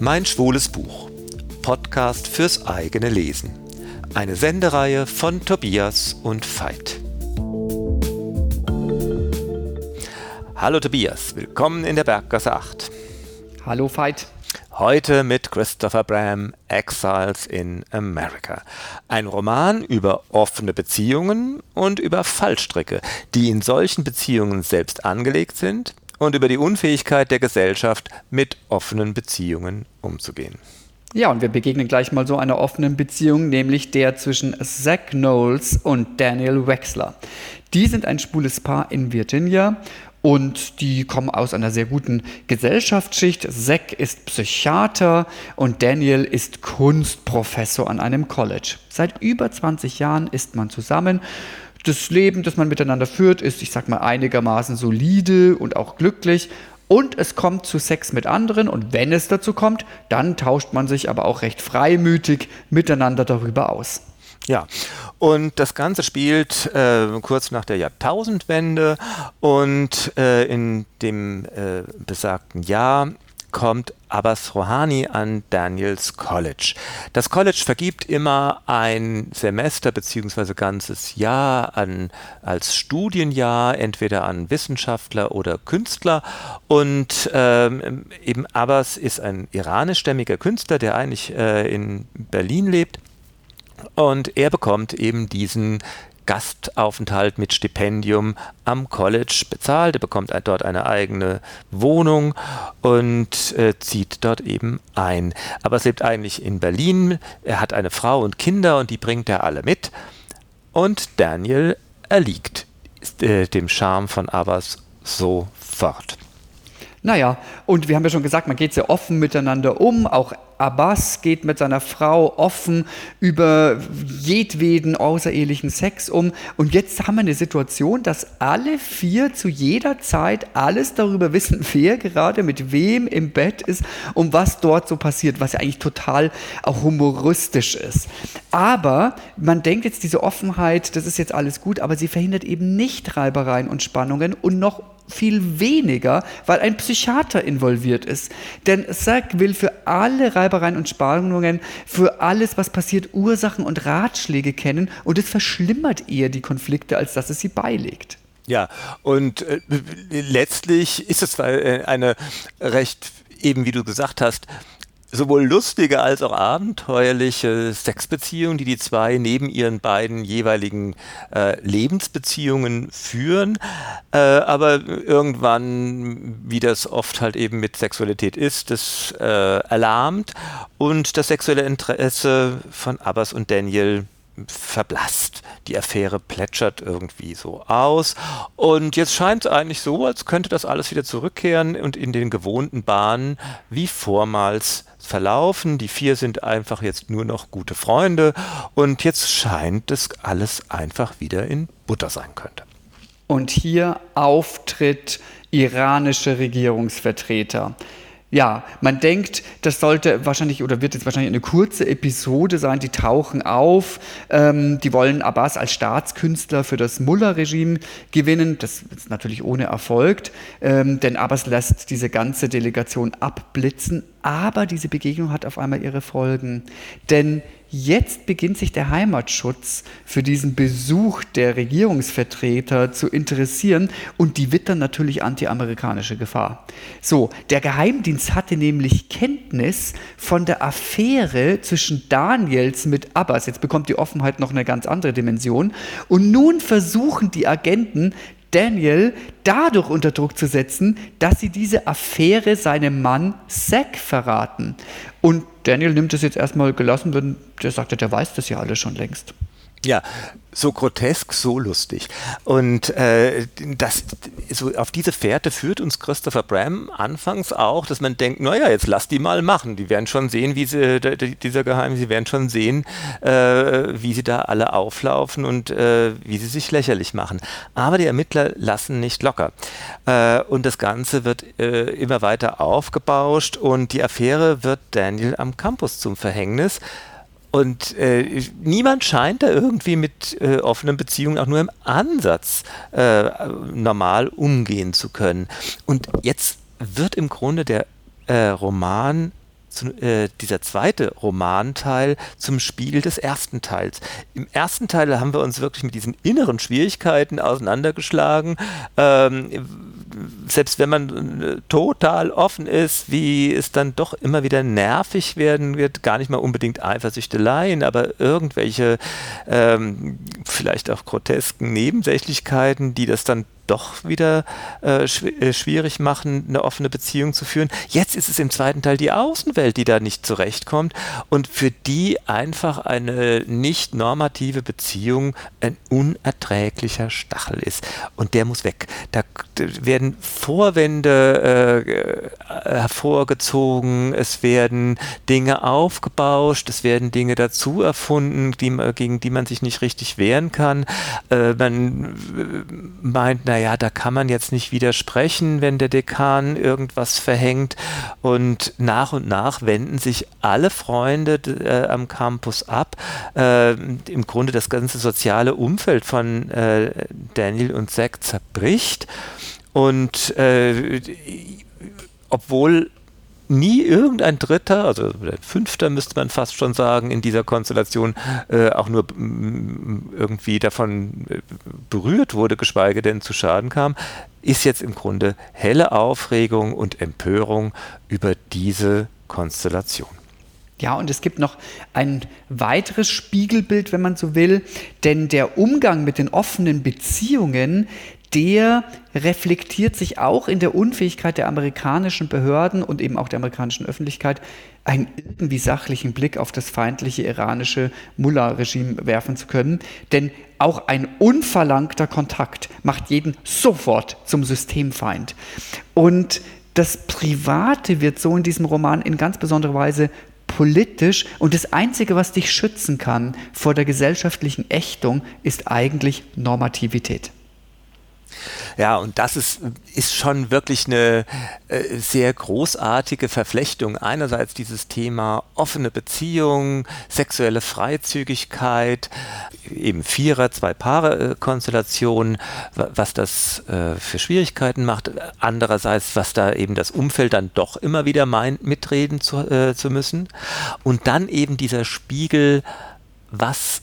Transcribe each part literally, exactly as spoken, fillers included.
Mein schwules Buch. Podcast fürs eigene Lesen. Eine Sendereihe von Tobias und Veit. Hallo Tobias, willkommen in der Berggasse acht. Hallo Veit. Heute mit Christopher Bram, Exiles in America. Ein Roman über offene Beziehungen und über Fallstricke, die in solchen Beziehungen selbst angelegt sind, und über die Unfähigkeit der Gesellschaft, mit offenen Beziehungen umzugehen. Ja, und wir begegnen gleich mal so einer offenen Beziehung, nämlich der zwischen Zack Knowles und Daniel Wexler. Die sind ein schwules Paar in Virginia und die kommen aus einer sehr guten Gesellschaftsschicht. Zack ist Psychiater und Daniel ist Kunstprofessor an einem College. Seit über zwanzig Jahren ist man zusammen. Das Leben, das man miteinander führt, ist, ich sag mal, einigermaßen solide und auch glücklich. Und es kommt zu Sex mit anderen, und wenn es dazu kommt, dann tauscht man sich aber auch recht freimütig miteinander darüber aus. Ja, und das Ganze spielt äh, kurz nach der Jahrtausendwende, und äh, in dem äh, besagten Jahr kommt Abbas Rohani an Daniels College. Das College vergibt immer ein Semester bzw. ganzes Jahr an, als Studienjahr, entweder an Wissenschaftler oder Künstler. Und ähm, eben Abbas ist ein iranischstämmiger Künstler, der eigentlich äh, in Berlin lebt. Und er bekommt eben diesen Gastaufenthalt mit Stipendium am College bezahlt. Er bekommt dort eine eigene Wohnung und äh, zieht dort eben ein. Aber es lebt eigentlich in Berlin. Er hat eine Frau und Kinder, und die bringt er alle mit. Und Daniel erliegt äh, dem Charme von Abbas sofort. Naja, und wir haben ja schon gesagt, man geht sehr offen miteinander um. Auch Abbas geht mit seiner Frau offen über jedweden außerehelichen Sex um. Und jetzt haben wir eine Situation, dass alle vier zu jeder Zeit alles darüber wissen, wer gerade mit wem im Bett ist und was dort so passiert, was ja eigentlich total auch humoristisch ist. Aber man denkt jetzt, diese Offenheit, das ist jetzt alles gut, aber sie verhindert eben nicht Reibereien und Spannungen und noch viel weniger, weil ein Psychiater involviert ist. Denn Zack will für alle Reibereien und Spannungen, für alles, was passiert, Ursachen und Ratschläge kennen, und es verschlimmert eher die Konflikte, als dass es sie beilegt. Ja, und äh, letztlich ist es eine recht, eben wie du gesagt hast, sowohl lustige als auch abenteuerliche Sexbeziehungen, die die zwei neben ihren beiden jeweiligen äh, Lebensbeziehungen führen. Äh, aber irgendwann, wie das oft halt eben mit Sexualität ist, das äh, erlahmt, und das sexuelle Interesse von Abbas und Daniel verblasst. Die Affäre plätschert irgendwie so aus, und jetzt scheint es eigentlich so, als könnte das alles wieder zurückkehren und in den gewohnten Bahnen wie vormals verlaufen. Die vier sind einfach jetzt nur noch gute Freunde, und jetzt scheint es alles einfach wieder in Butter sein könnte. Und hier auftritt iranische Regierungsvertreter. Ja, man denkt, das sollte wahrscheinlich oder wird jetzt wahrscheinlich eine kurze Episode sein. Die tauchen auf, ähm, die wollen Abbas als Staatskünstler für das Mullah-Regime gewinnen. Das ist natürlich ohne Erfolg, ähm, denn Abbas lässt diese ganze Delegation abblitzen. Aber diese Begegnung hat auf einmal ihre Folgen, denn jetzt beginnt sich der Heimatschutz für diesen Besuch der Regierungsvertreter zu interessieren, und die wittern natürlich antiamerikanische Gefahr. So, der Geheimdienst hatte nämlich Kenntnis von der Affäre zwischen Daniels mit Abbas. Jetzt bekommt die Offenheit noch eine ganz andere Dimension. Und nun versuchen die Agenten, Daniel dadurch unter Druck zu setzen, dass sie diese Affäre seinem Mann Zack verraten. Und Daniel nimmt es jetzt erstmal gelassen, denn der sagte, der weiß das ja alles schon längst. Ja, so grotesk, so lustig. Und äh, das, so auf diese Fährte führt uns Christopher Bram anfangs auch, dass man denkt, naja, jetzt lass die mal machen. Die werden schon sehen, wie sie, dieser Geheim, sie werden schon sehen, äh, wie sie da alle auflaufen und äh, wie sie sich lächerlich machen. Aber die Ermittler lassen nicht locker. Äh, und das Ganze wird äh, immer weiter aufgebauscht, und die Affäre wird Daniel am Campus zum Verhängnis. Und äh, niemand scheint da irgendwie mit äh, offenen Beziehungen auch nur im Ansatz äh, normal umgehen zu können. Und jetzt wird im Grunde der äh, Roman zu, äh, dieser zweite Romanteil zum Spiegel des ersten Teils. Im ersten Teil haben wir uns wirklich mit diesen inneren Schwierigkeiten auseinandergeschlagen. Ähm, selbst wenn man total offen ist, wie es dann doch immer wieder nervig werden wird, gar nicht mal unbedingt Eifersüchteleien, aber irgendwelche ähm, vielleicht auch grotesken Nebensächlichkeiten, die das dann doch wieder äh, schw- äh, schwierig machen, eine offene Beziehung zu führen. Jetzt ist es im zweiten Teil die Außenwelt, die da nicht zurechtkommt und für die einfach eine nicht normative Beziehung ein unerträglicher Stachel ist. Und der muss weg. Da werden Vorwände äh, hervorgezogen, es werden Dinge aufgebauscht, es werden Dinge dazu erfunden, die, gegen die man sich nicht richtig wehren kann. Äh, man meint, naja, ja, da kann man jetzt nicht widersprechen, wenn der Dekan irgendwas verhängt. Und nach und nach wenden sich alle Freunde äh, am Campus ab. Äh, Im Grunde das ganze soziale Umfeld von äh, Daniel und Zack zerbricht. Und äh, obwohl nie irgendein Dritter, also ein Fünfter müsste man fast schon sagen, in dieser Konstellation äh, auch nur m- irgendwie davon äh, berührt wurde, geschweige denn zu Schaden kam, ist jetzt im Grunde helle Aufregung und Empörung über diese Konstellation. Ja, und es gibt noch ein weiteres Spiegelbild, wenn man so will, denn der Umgang mit den offenen Beziehungen, der reflektiert sich auch in der Unfähigkeit der amerikanischen Behörden und eben auch der amerikanischen Öffentlichkeit, einen irgendwie sachlichen Blick auf das feindliche iranische Mullah-Regime werfen zu können. Denn auch ein unverlangter Kontakt macht jeden sofort zum Systemfeind. Und das Private wird so in diesem Roman in ganz besonderer Weise politisch, und das Einzige, was dich schützen kann vor der gesellschaftlichen Ächtung, ist eigentlich Normativität. Ja, und das ist, ist schon wirklich eine äh, sehr großartige Verflechtung. Einerseits dieses Thema offene Beziehung, sexuelle Freizügigkeit, eben Vierer-, Zwei-Paare-Konstellationen, was das äh, für Schwierigkeiten macht. Andererseits, was da eben das Umfeld dann doch immer wieder meint, mitreden zu, äh, zu müssen. Und dann eben dieser Spiegel, was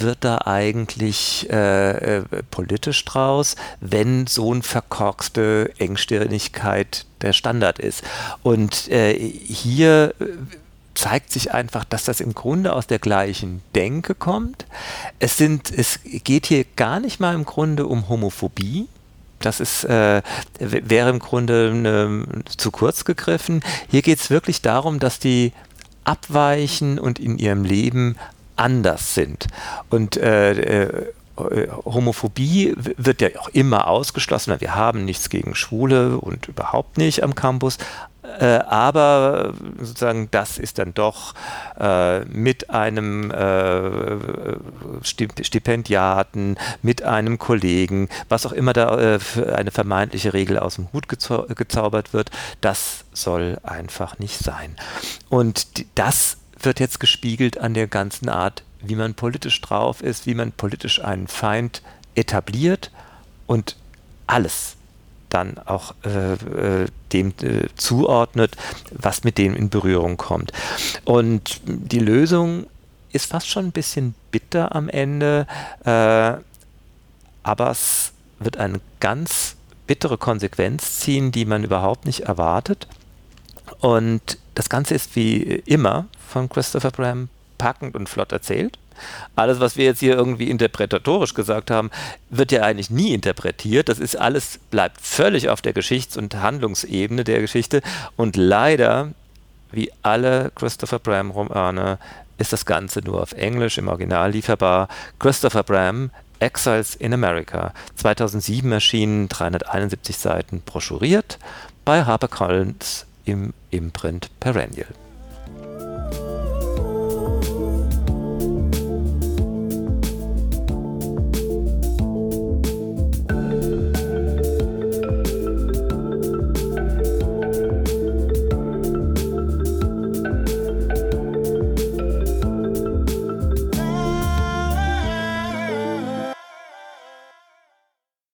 wird da eigentlich äh, äh, politisch draus, wenn so eine verkorkste Engstirnigkeit der Standard ist. Und äh, hier zeigt sich einfach, dass das im Grunde aus der gleichen Denke kommt. Es sind, es geht hier gar nicht mal im Grunde um Homophobie. Das ist, äh, wäre im Grunde ne, zu kurz gegriffen. Hier geht es wirklich darum, dass die abweichen und in ihrem Leben anders sind. Und äh, äh, Homophobie wird ja auch immer ausgeschlossen. Wir haben nichts gegen Schwule und überhaupt nicht am Campus. Äh, aber sozusagen das ist dann doch äh, mit einem äh, Stipendiaten, mit einem Kollegen, was auch immer da äh, für eine vermeintliche Regel aus dem Hut gezau- gezaubert wird, das soll einfach nicht sein. Und die, das wird jetzt gespiegelt an der ganzen Art, wie man politisch drauf ist, wie man politisch einen Feind etabliert und alles dann auch äh, äh, dem äh, zuordnet, was mit dem in Berührung kommt. Und die Lösung ist fast schon ein bisschen bitter am Ende, äh, aber es wird eine ganz bittere Konsequenz ziehen, die man überhaupt nicht erwartet. Und das Ganze ist wie immer von Christopher Bram packend und flott erzählt. Alles, was wir jetzt hier irgendwie interpretatorisch gesagt haben, wird ja eigentlich nie interpretiert. Das ist alles, bleibt völlig auf der Geschichts- und Handlungsebene der Geschichte. Und leider, wie alle Christopher Bram-Romane, ist das Ganze nur auf Englisch im Original lieferbar. Christopher Bram, Exiles in America. zweitausendsieben erschienen, dreihunderteinundsiebzig Seiten broschuriert bei HarperCollins im Imprint Perennial.